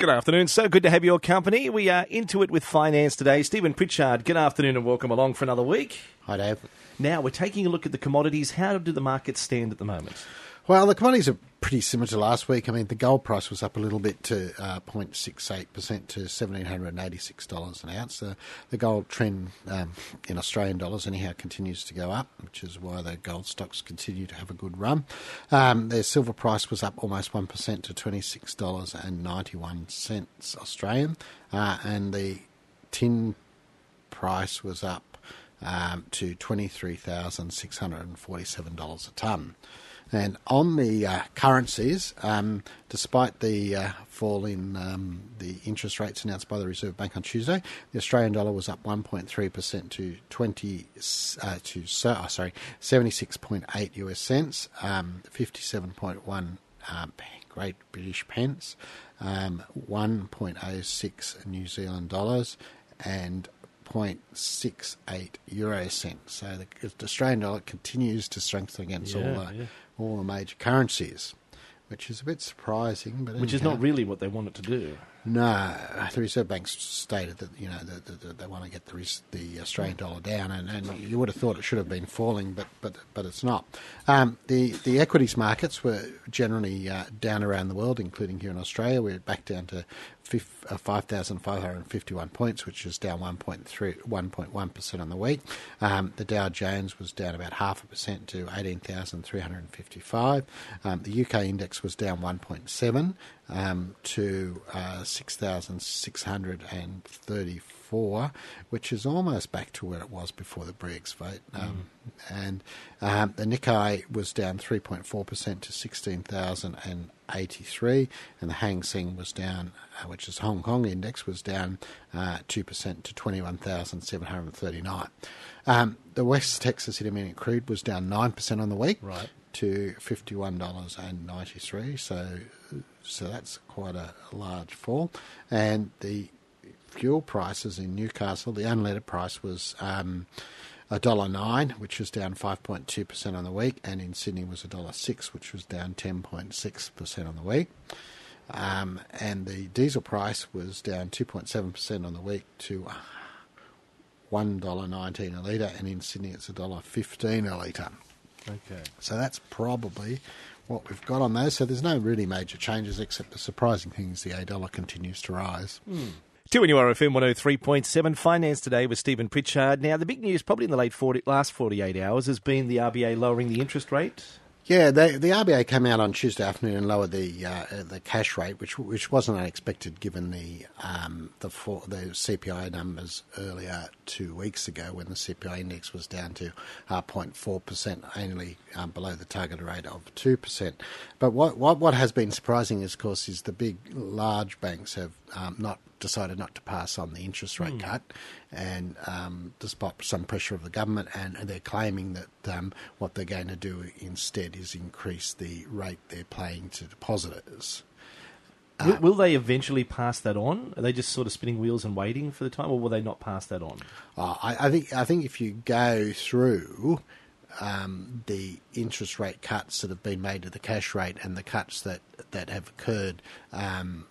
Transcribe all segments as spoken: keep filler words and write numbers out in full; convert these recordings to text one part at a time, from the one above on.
Good afternoon, so good to have your company. We are into it with finance today. Stephen Pritchard, good afternoon and welcome along for another week. Hi, Dave. Now, we're taking a look at the commodities. How do the markets stand at the moment? Well, the commodities are pretty similar to last week. I mean, the gold price was up a little bit to uh, zero point six eight percent to one thousand seven hundred eighty-six dollars an ounce. The, the gold trend um, in Australian dollars, anyhow, continues to go up, which is why the gold stocks continue to have a good run. Um, their silver price was up almost one percent to twenty-six dollars and ninety-one cents Australian, uh, and the tin price was up um, to twenty-three thousand six hundred forty-seven dollars a tonne. And on the uh, currencies, um, despite the uh, fall in um, the interest rates announced by the Reserve Bank on Tuesday, the Australian dollar was up one point three percent to twenty uh, to oh, sorry seventy-six point eight U S cents, um, fifty-seven point one uh, Great British pence, um, one point oh six New Zealand dollars, and zero point six eight euro cents. So the Australian dollar continues to strengthen against yeah, all the yeah. all the major currencies, which is a bit surprising. But which anyhow, is not really what they want it to do. No, the Reserve Bank stated that you know that, that, that they want to get the the Australian dollar down, and, and you would have thought it should have been falling, but but but it's not. Um, the the equities markets were generally uh, down around the world, including here in Australia. We're back down to five thousand five hundred fifty-one points, which is down one point one percent on the week. Um, the Dow Jones was down about half a percent to eighteen thousand three hundred fifty-five. Um, the U K index was down one point seven um, to uh, six thousand six hundred thirty-four, which is almost back to where it was before the BREX vote. Um, mm. And um, the Nikkei was down three point four percent to sixteen thousand eighty-three, and the Hang Seng was down, uh, which is Hong Kong index, was down uh, two percent to twenty-one thousand seven hundred thirty-nine. Um, the West Texas Intermediate Crude was down nine percent on the week, right, to fifty-one dollars and ninety-three cents, so so that's quite a large fall. And the fuel prices in Newcastle, the unleaded price was um, one dollar nine, which was down five point two percent on the week, and in Sydney was one dollar six, which was down ten point six percent on the week. Um, and the diesel price was down two point seven percent on the week to one dollar nineteen a litre, and in Sydney it's one dollar fifteen a litre. Okay. So that's probably what we've got on those. So there's no really major changes, except the surprising thing is the A dollar continues to rise. Mm. two N U R F M one oh three point seven, Finance Today with Stephen Pritchard. Now, the big news probably in the late forty, last forty-eight hours has been the R B A lowering the interest rate. Yeah, they, the R B A came out on Tuesday afternoon and lowered the uh, the cash rate, which which wasn't unexpected given the um, the, for, the C P I numbers earlier two weeks ago, when the C P I index was down to uh, zero point four percent, only um, below the target rate of two percent. But what, what what has been surprising, is, of course, is the big large banks have um, not. decided not to pass on the interest rate mm. cut, and um, despite some pressure of the government, and they're claiming that um, what they're going to do instead is increase the rate they're paying to depositors. Will, um, will they eventually pass that on? Are they just sort of spinning wheels and waiting for the time, or will they not pass that on? Oh, I, I think I think if you go through um, the interest rate cuts that have been made to the cash rate, and the cuts that that have occurred Um,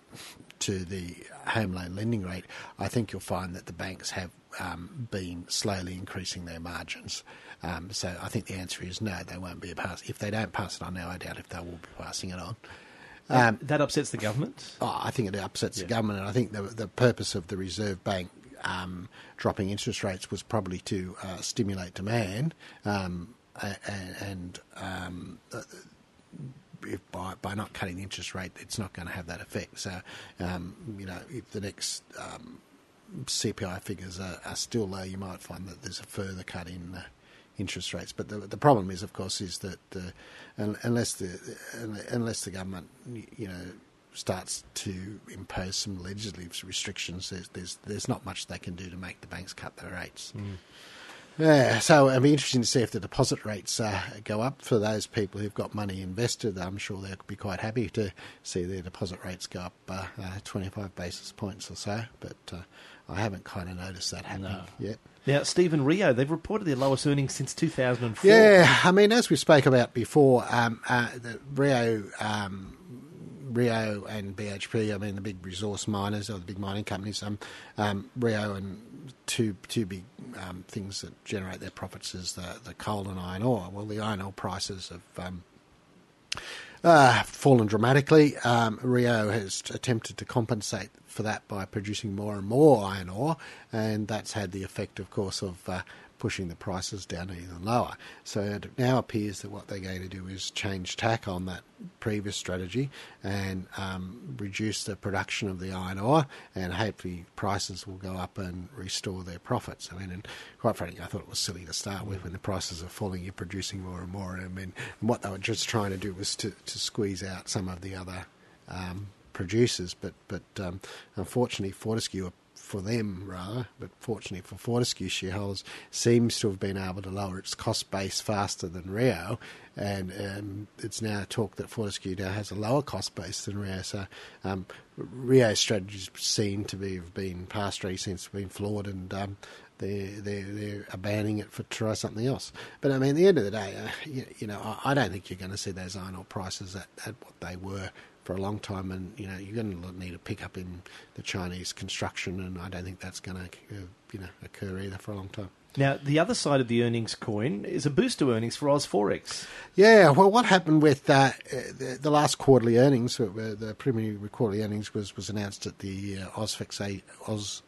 to the home loan lending rate, I think you'll find that the banks have um, been slowly increasing their margins. Um, so I think the answer is no, they won't be a pass. If they don't pass it on now, I doubt if they will be passing it on. Um, that upsets the government? Oh, I think it upsets yeah. the government, and I think the, the purpose of the Reserve Bank um, dropping interest rates was probably to uh, stimulate demand, um, and... and um, uh, If by, by not cutting the interest rate, it's not going to have that effect. So, um, you know, if the next um, C P I figures are, are still low, you might find that there's a further cut in uh, interest rates. But the, the problem is, of course, is that uh, unless the unless the government, you know, starts to impose some legislative restrictions, there's there's, there's not much they can do to make the banks cut their rates. Mm. Yeah, so it'll be interesting to see if the deposit rates uh, go up for those people who've got money invested. I'm sure they'll be quite happy to see their deposit rates go up uh, uh, twenty-five basis points or so, but uh, I haven't kind of noticed that happening no. yet. Now, Stephen, Rio, they've reported their lowest earnings since two thousand four. Yeah, I mean, as we spoke about before, um, uh, the Rio um, Rio and B H P, I mean, the big resource miners or the big mining companies, um, um, Rio and two two big um, things that generate their profits is the, the coal and iron ore. Well, the iron ore prices have um, uh, fallen dramatically. Um, Rio has attempted to compensate for that by producing more and more iron ore, and that's had the effect, of course, of uh, pushing the prices down even lower. So it now appears that what they're going to do is change tack on that previous strategy and um, reduce the production of the iron ore, and hopefully prices will go up and restore their profits. I mean, and quite frankly, I thought it was silly to start with. When the prices are falling, you're producing more and more. I mean, and what they were just trying to do was to, to squeeze out some of the other um, producers. But, but um, unfortunately, Fortescue are for them rather, but fortunately for Fortescue shareholders, seems to have been able to lower its cost base faster than Rio, and um, it's now talk that Fortescue now has a lower cost base than Rio. So um, Rio's strategies seem to be have been past strategies seems to have been flawed, and um, they're, they're, they're abandoning it for try something else. But I mean, at the end of the day, uh, you, you know, I, I don't think you're going to see those iron ore prices at, at what they were for a long time, and you know you're going to need a pickup in the Chinese construction, and I don't think that's going to uh, you know occur either for a long time. Now, the other side of the earnings coin is a boost to earnings for OzForex. Yeah, well, what happened with uh, the, the last quarterly earnings, the preliminary quarterly earnings was, was announced at the uh, OzForex, Oz.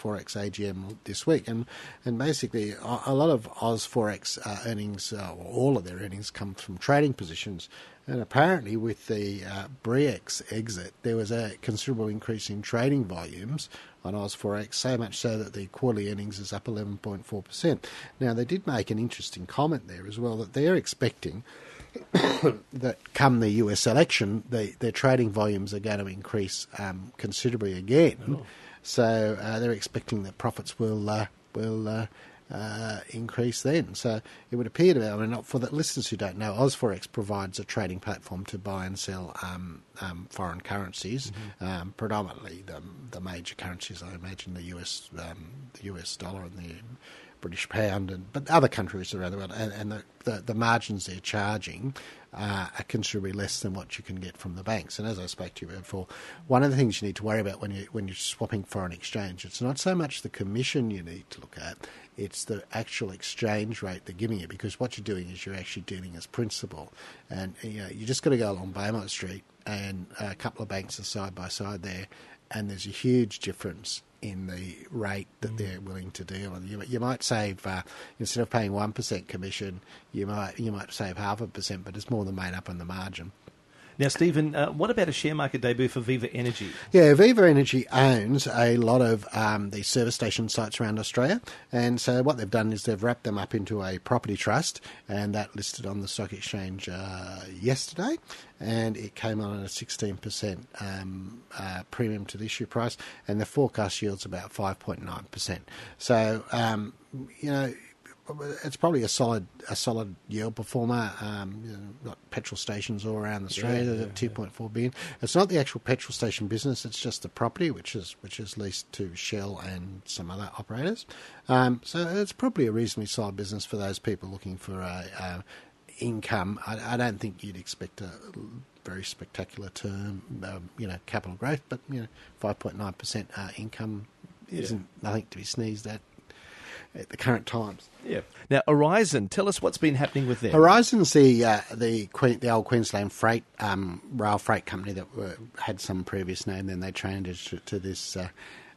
Forex A G M this week, and and basically a lot of OzForex uh, earnings, uh, or all of their earnings, come from trading positions. And apparently, with the uh, BREX exit, there was a considerable increase in trading volumes on OzForex, so much so that the quarterly earnings is up eleven point four percent. Now, they did make an interesting comment there as well, that they're expecting that come the U S election, they, their trading volumes are going to increase um, considerably again. Oh. So uh, they're expecting that profits will uh, will uh, uh, increase then. So it would appear to be, I mean, not for the listeners who don't know, OzForex provides a trading platform to buy and sell um, um, foreign currencies, mm-hmm. um, predominantly the, the major currencies. I imagine the U S um, the U S dollar and the British pound, and but other countries around the world, and, and the, the, the margins they're charging uh, are considerably less than what you can get from the banks. And as I spoke to you before, one of the things you need to worry about when you when you're swapping foreign exchange, it's not so much the commission you need to look at, it's the actual exchange rate they're giving you, because what you're doing is you're actually dealing as principal, and you know you just got to go along Beaumont Street, and a couple of banks are side by side there, and there's a huge difference in the rate that they're willing to deal with. You, you might save, uh, instead of paying one percent commission, you might you might save half a percent, but it's more than made up on the margin. Now, Stephen, uh, what about a share market debut for Viva Energy? Yeah, Viva Energy owns a lot of um, the service station sites around Australia, and so what they've done is they've wrapped them up into a property trust, and that listed on the stock exchange uh, yesterday, and it came on at a sixteen percent um, uh, premium to the issue price, and the forecast yield's about five point nine percent. So, um, you know, it's probably a solid a solid yield performer. Um, you know, not petrol stations all around Australia, yeah, yeah, two point four billion. It's not the actual petrol station business; it's just the property, which is which is leased to Shell and some other operators. Um, so it's probably a reasonably solid business for those people looking for a, a income. I, I don't think you'd expect a very spectacular term, um, you know, capital growth, but you know, five point nine percent uh, income isn't yeah. nothing to be sneezed at at the current times. Yeah. Now, Aurizon, tell us what's been happening with them. Aurizon's the uh, the, Queen, the old Queensland freight um, rail freight company that were, had some previous name, then they changed it to, to this uh,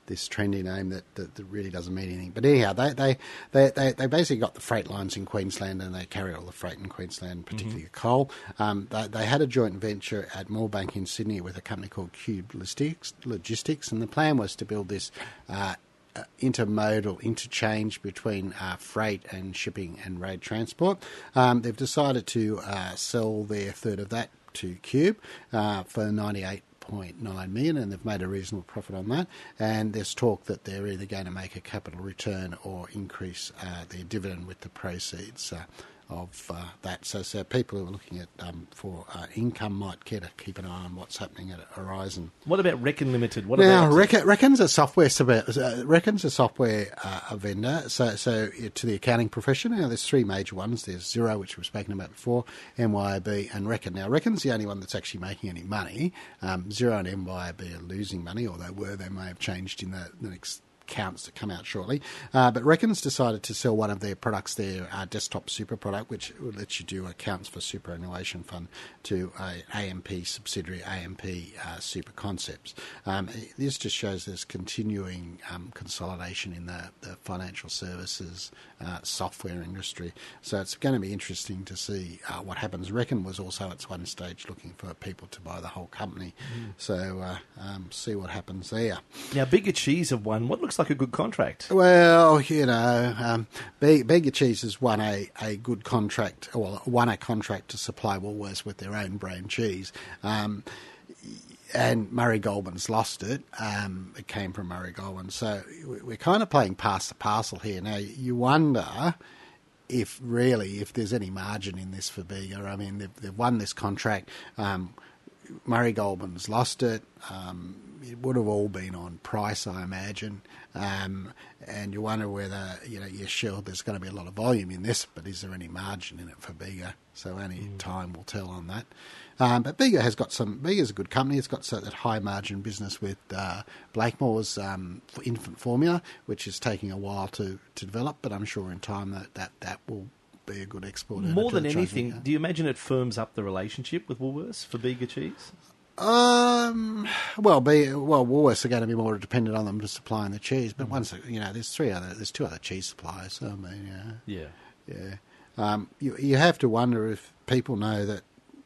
this trendy name that, that, that really doesn't mean anything. But anyhow, they they, they, they they basically got the freight lines in Queensland, and they carry all the freight in Queensland, particularly mm-hmm. coal. Um, they, they had a joint venture at Moorebank in Sydney with a company called Qube Logistics, and the plan was to build this Uh, Uh, intermodal interchange between uh, freight and shipping and road transport. Um, they've decided to uh, sell their third of that to Qube uh, for ninety-eight point nine million dollars, and they've made a reasonable profit on that. And there's talk that they're either going to make a capital return or increase uh, their dividend with the proceeds uh, of uh, that. So, so people who are looking at um, for uh, income might care to keep an eye on what's happening at Aurizon. What about Reckon Limited? What now, about Reckon, Reckon's a software uh, Reckon's a software uh, a vendor. So, so to the accounting profession, now there's three major ones. There's Xero, which we've spoken about before, M Y O B, and Reckon. Now, Reckon's the only one that's actually making any money. Um, Xero and M Y O B are losing money, or they were. They may have changed in the, the next accounts that come out shortly. Uh, but Reckon's decided to sell one of their products, their uh, desktop super product, which lets you do accounts for superannuation fund, to an A M P subsidiary, A M P uh, Super Concepts. Um, this just shows there's continuing um, consolidation in the, the financial services uh, software industry. So it's going to be interesting to see uh, what happens. Reckon was also at one stage looking for people to buy the whole company. Mm. So uh, um, see what happens there. Now, Bega Cheese have won. What looks like a good contract? Well, you know, um, Bega Cheese has won a, a good contract, well, won a contract to supply Woolworths with their own brand cheese. Um, and Murray Goulburn's lost it. Um, it came from Murray Goulburn. So we're kind of playing past the parcel here. Now, you wonder if really, if there's any margin in this for Bega. I mean, they've, they've won this contract. Um, Murray Goulburn's lost it. Um, it would have all been on price, I imagine. Um, and you wonder whether, you know, yes, sure, there's going to be a lot of volume in this, but is there any margin in it for Bega? So only mm. time will tell on that. Um, but Bega has got some, Bega's a good company. It's got that high margin business with uh, Blackmores um, for infant formula, which is taking a while to, to develop, but I'm sure in time that that, that will be a good export. More than anything, market. Do you imagine it firms up the relationship with Woolworths for Bega Cheese? Um. Well, be well. Woolworths are going to be more dependent on them to supplying the cheese. But mm-hmm. once you know, there's three other, there's two other cheese suppliers. So I mean, yeah, yeah, yeah. Um, you you have to wonder if people know that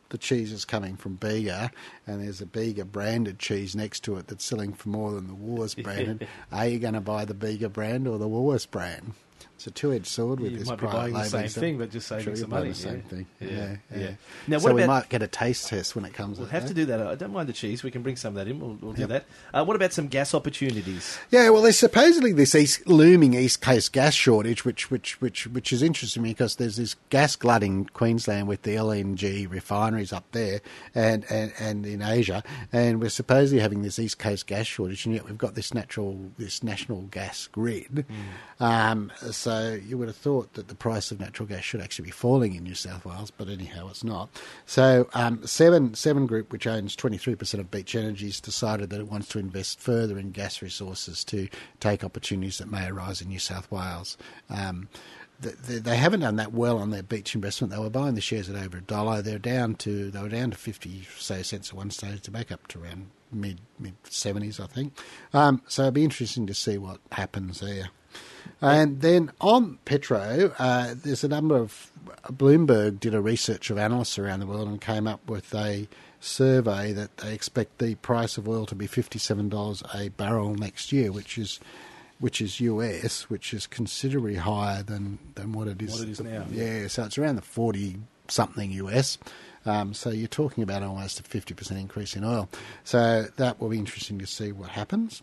the cheese is coming from Bega, and there's a Bega branded cheese next to it that's selling for more than the Woolworths branded. Yeah. Are you going to buy the Bega brand or the Woolworths brand? It's a two-edged sword with you this might private be buying the same thing, but just saving sure some money. The same yeah. thing. Yeah, yeah. yeah. yeah. Now, what so about, we might get a taste test when it comes. We'll like have that. to do that. I don't mind the cheese. We can bring some of that in. We'll, we'll yep. do that. Uh, what about some gas opportunities? Yeah, well, there's supposedly this east, looming East Coast gas shortage, which which which which is interesting because there's this gas glut in Queensland with the L N G refineries up there, and and, and in Asia, and we're supposedly having this East Coast gas shortage, and yet we've got this natural this national gas grid. Mm. Um, so So you would have thought that the price of natural gas should actually be falling in New South Wales, but anyhow, it's not. So um, Seven Seven Group, which owns twenty-three percent of Beach Energy, has decided that it wants to invest further in gas resources to take opportunities that may arise in New South Wales. Um, they, they haven't done that well on their beach investment. They were buying the shares at over a dollar. They're down to they were down to fifty so cents at one stage. They're back up to around mid mid seventies, I think. Um, so it'll be interesting to see what happens there. And then on Petro, uh, there's a number of... Bloomberg did a research of analysts around the world and came up with a survey that they expect the price of oil to be fifty-seven dollars a barrel next year, which is which is U S, which is considerably higher than, than what it is. What it is now. Yeah, so it's around the forty-something U S. Um, so you're talking about almost a fifty percent increase in oil. So that will be interesting to see what happens.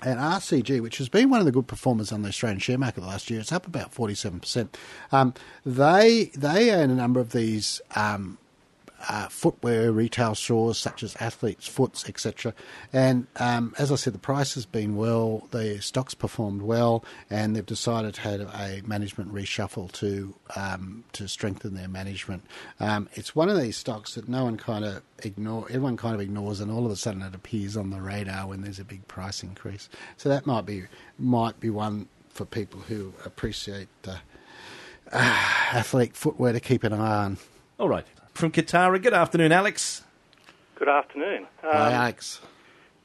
And R C G, which has been one of the good performers on the Australian share market last year, it's up about forty-seven percent. Um, they they own a number of these um, uh, footwear retail stores such as Athlete's Foot, et cetera. And um, as I said, the price has been well, the stocks performed well, and they've decided to have a management reshuffle to um, to strengthen their management. Um, it's one of these stocks that no one kind of ignore everyone kind of ignores, and all of a sudden it appears on the radar when there's a big price increase. So that might be might be one for people who appreciate uh, uh, athletic footwear to keep an eye on. All right, from Katara. Good afternoon, Alex. Good afternoon. Um, Hi, Alex.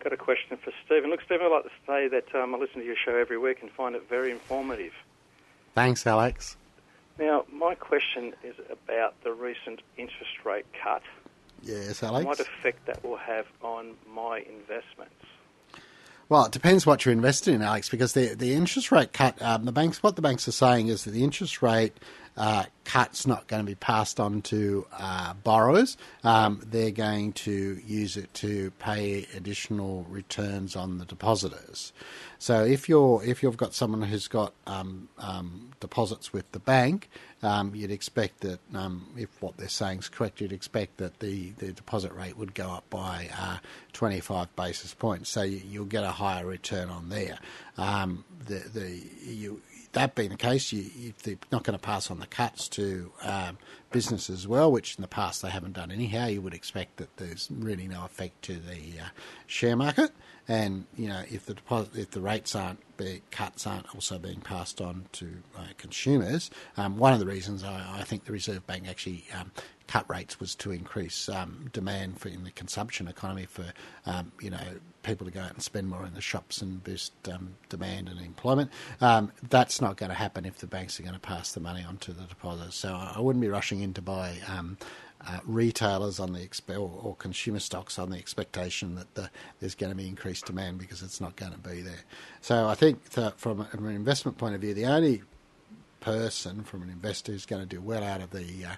Got a question for Stephen. Look, Stephen, I'd like to say that um, I listen to your show every week and find it very informative. Thanks, Alex. Now, my question is about the recent interest rate cut. Yes, Alex. What effect that will have on my investments? Well, it depends what you're invested in, Alex, because the the interest rate cut, um, the banks, what the banks are saying is that the interest rate uh, cut's not going to be passed on to uh, borrowers. Um, they're going to use it to pay additional returns on the depositors. So if you're if you've got someone who's got um, um, deposits with the bank, um, you'd expect that um, if what they're saying is correct, you'd expect that the, the deposit rate would go up by uh, twenty-five basis points. So you, you'll get a higher return on there. Um, the the you. That being the case, you, you, they're not going to pass on the cuts to um, businesses as well, which in the past they haven't done anyhow. You would expect that there's really no effect to the uh, share market, and you know if the deposit, if the rates aren't, the cuts aren't also being passed on to uh, consumers. Um, one of the reasons I, I think the Reserve Bank actually um, cut rates was to increase um, demand for in the consumption economy for um, you know. people to go out and spend more in the shops and boost um, demand and employment. Um, that's not going to happen if the banks are going to pass the money on to the depositors. So I wouldn't be rushing in to buy um, uh, retailers on the exp- or, or consumer stocks on the expectation that the, there's going to be increased demand, because it's not going to be there. So I think that from an investment point of view, the only person from an investor who's going to do well out of the uh,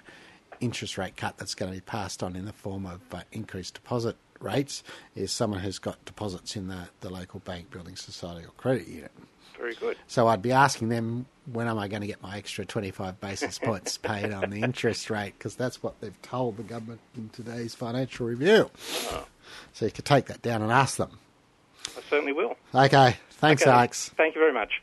interest rate cut that's going to be passed on in the form of uh, increased deposit rates is someone who's got deposits in the, the local bank, building society or credit unit. Very good. So I'd be asking them, when am I going to get my extra twenty-five basis points paid on the interest rate? Because that's what they've told the government in today's financial review. Oh. So you could take that down and ask them. I certainly will. Okay. Thanks, okay. Alex. Thank you very much.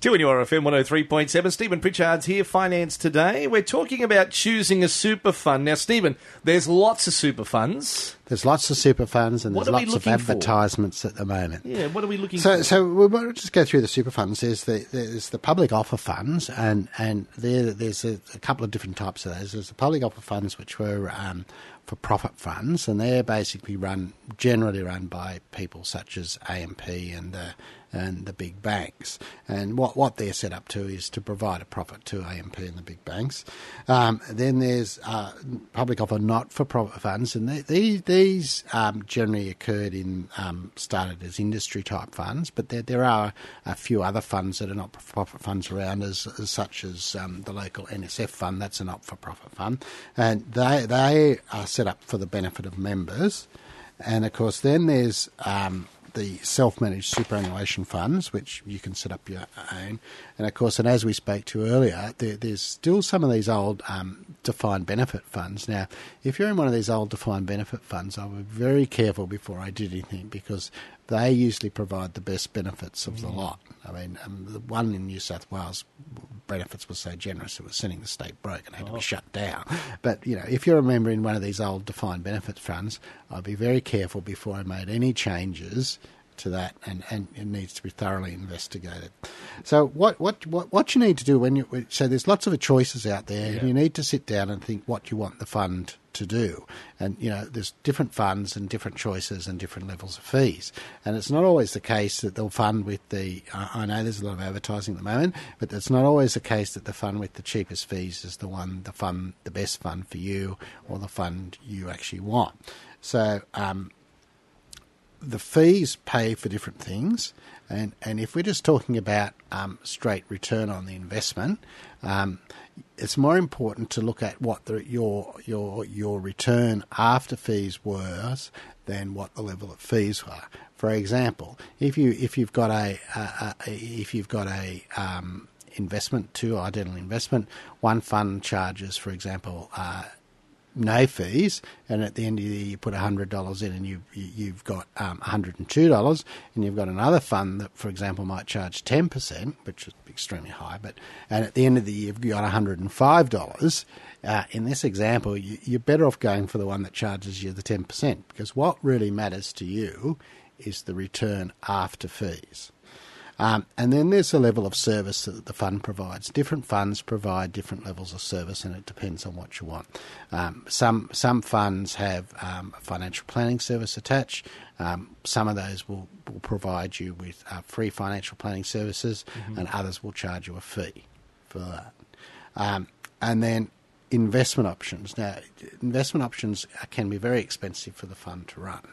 two N U R F M one oh three point seven. Stephen Pritchard's here, Finance Today. We're talking about choosing a super fund. Now, Stephen, there's lots of super funds. There's lots of super funds and there's lots of advertisements for? at the moment. Yeah, what are we looking so, for? So we'll just go through the super funds. There's the, there's the public offer funds, and, and there, there's a, a couple of different types of those. There's the public offer funds, which were um, for-profit funds, and they're basically run generally run by people such as A M P and the, and the big banks. And what, what they're set up to is to provide a profit to A M P and the big banks. Um, then there's uh, public offer not-for-profit funds, and they, they, they These um, generally occurred in um, started as industry type funds, but there there are a few other funds that are not for profit funds around, as, as such as um, the local N S F fund. That's a not for profit fund, and they they are set up for the benefit of members. And of course, then there's um, the self-managed superannuation funds, which you can set up your own. And of course, and as we spoke to earlier, there, there's still some of these old um, defined benefit funds. Now, if you're in one of these old defined benefit funds, I would be very careful before I did anything, because they usually provide the best benefits of mm. the lot. I mean, um, the one in New South Wales benefits was so generous it was sending the state broke and had oh. to be shut down. But, you know, if you're a member in one of these old defined benefit funds, I'd be very careful before I made any changes to that, and, and it needs to be thoroughly investigated. So what what, what, what you need to do when you... So there's lots of choices out there, yeah. and you need to sit down and think what you want the fund to do. And, you know, there's different funds and different choices and different levels of fees. And it's not always the case that they'll fund with the... I know there's a lot of advertising at the moment, but it's not always the case that the fund with the cheapest fees is the one, the fund, the best fund for you, or the fund you actually want. So... um the fees pay for different things, and, and if we're just talking about um, straight return on the investment, um, it's more important to look at what the, your your your return after fees was than what the level of fees were. For example, if you if you've got a, a, a if you've got a um, investment to identical investment, one fund charges, for example, Uh, no fees, and at the end of the year you put one hundred dollars in and you, you've got um, one hundred two dollars, and you've got another fund that, for example, might charge ten percent, which is extremely high, but and at the end of the year you've got one hundred five dollars. Uh, in this example, you, you're better off going for the one that charges you the ten percent, because what really matters to you is the return after fees. Um, and then there's the level of service that the fund provides. Different funds provide different levels of service, and it depends on what you want. Um, some some funds have um, a financial planning service attached. Um, some of those will, will provide you with uh, free financial planning services, mm-hmm. and others will charge you a fee for that. Um, and then investment options. Now, investment options can be very expensive for the fund to run.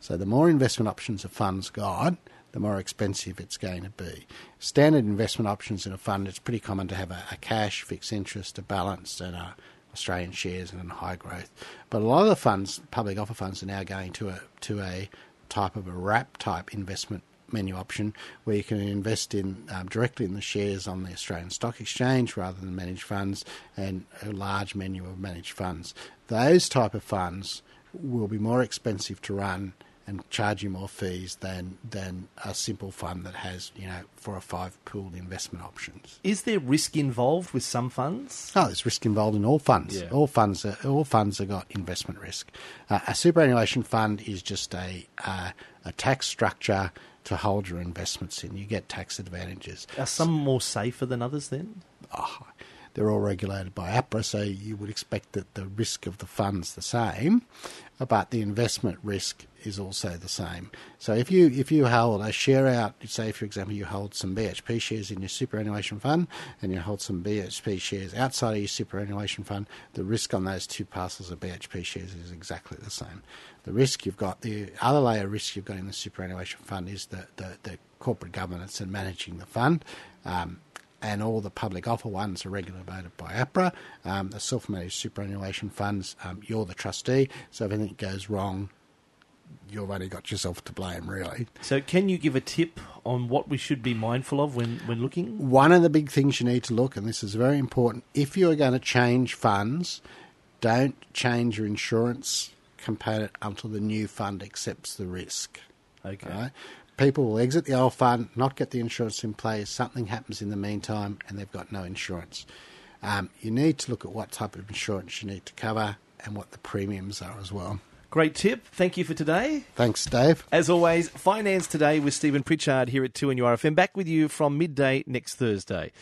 So the more investment options a fund's got, the more expensive it's going to be. Standard investment options in a fund, it's pretty common to have a, a cash, fixed interest, a balance, and a Australian shares and a high growth. But a lot of the funds, public offer funds, are now going to a to a type of a wrap type investment menu option where you can invest in um, directly in the shares on the Australian Stock Exchange rather than managed funds, and a large menu of managed funds. Those type of funds will be more expensive to run and charge you more fees than than a simple fund that has, you know, four or five pooled investment options. Is there risk involved with some funds? Oh, there's risk involved in all funds. Yeah. All funds are, all funds have got investment risk. Uh, a superannuation fund is just a uh, a tax structure to hold your investments in. You get tax advantages. Are some more safer than others then? Oh, they're all regulated by APRA, so you would expect that the risk of the fund's the same, but the investment risk is also the same. So if you if you hold a share out, say for example you hold some B H P shares in your superannuation fund and you hold some B H P shares outside of your superannuation fund, the risk on those two parcels of B H P shares is exactly the same. The risk you've got, the other layer of risk you've got in the superannuation fund is the, the, the corporate governance and managing the fund. Um, and all the public offer ones are regulated by APRA. Um, the self-managed superannuation funds, um, you're the trustee, so if anything goes wrong, you've only got yourself to blame, really. So can you give a tip on what we should be mindful of when, when looking? One of the big things you need to look, and this is very important, if you are going to change funds, don't change your insurance component until the new fund accepts the risk. Okay. All right? People will exit the old fund, not get the insurance in place, something happens in the meantime and they've got no insurance. Um, you need to look at what type of insurance you need to cover and what the premiums are as well. Great tip. Thank you for today. Thanks, Dave. As always, Finance Today with Stephen Pritchard here at two N U R F M. Back with you from midday next Thursday.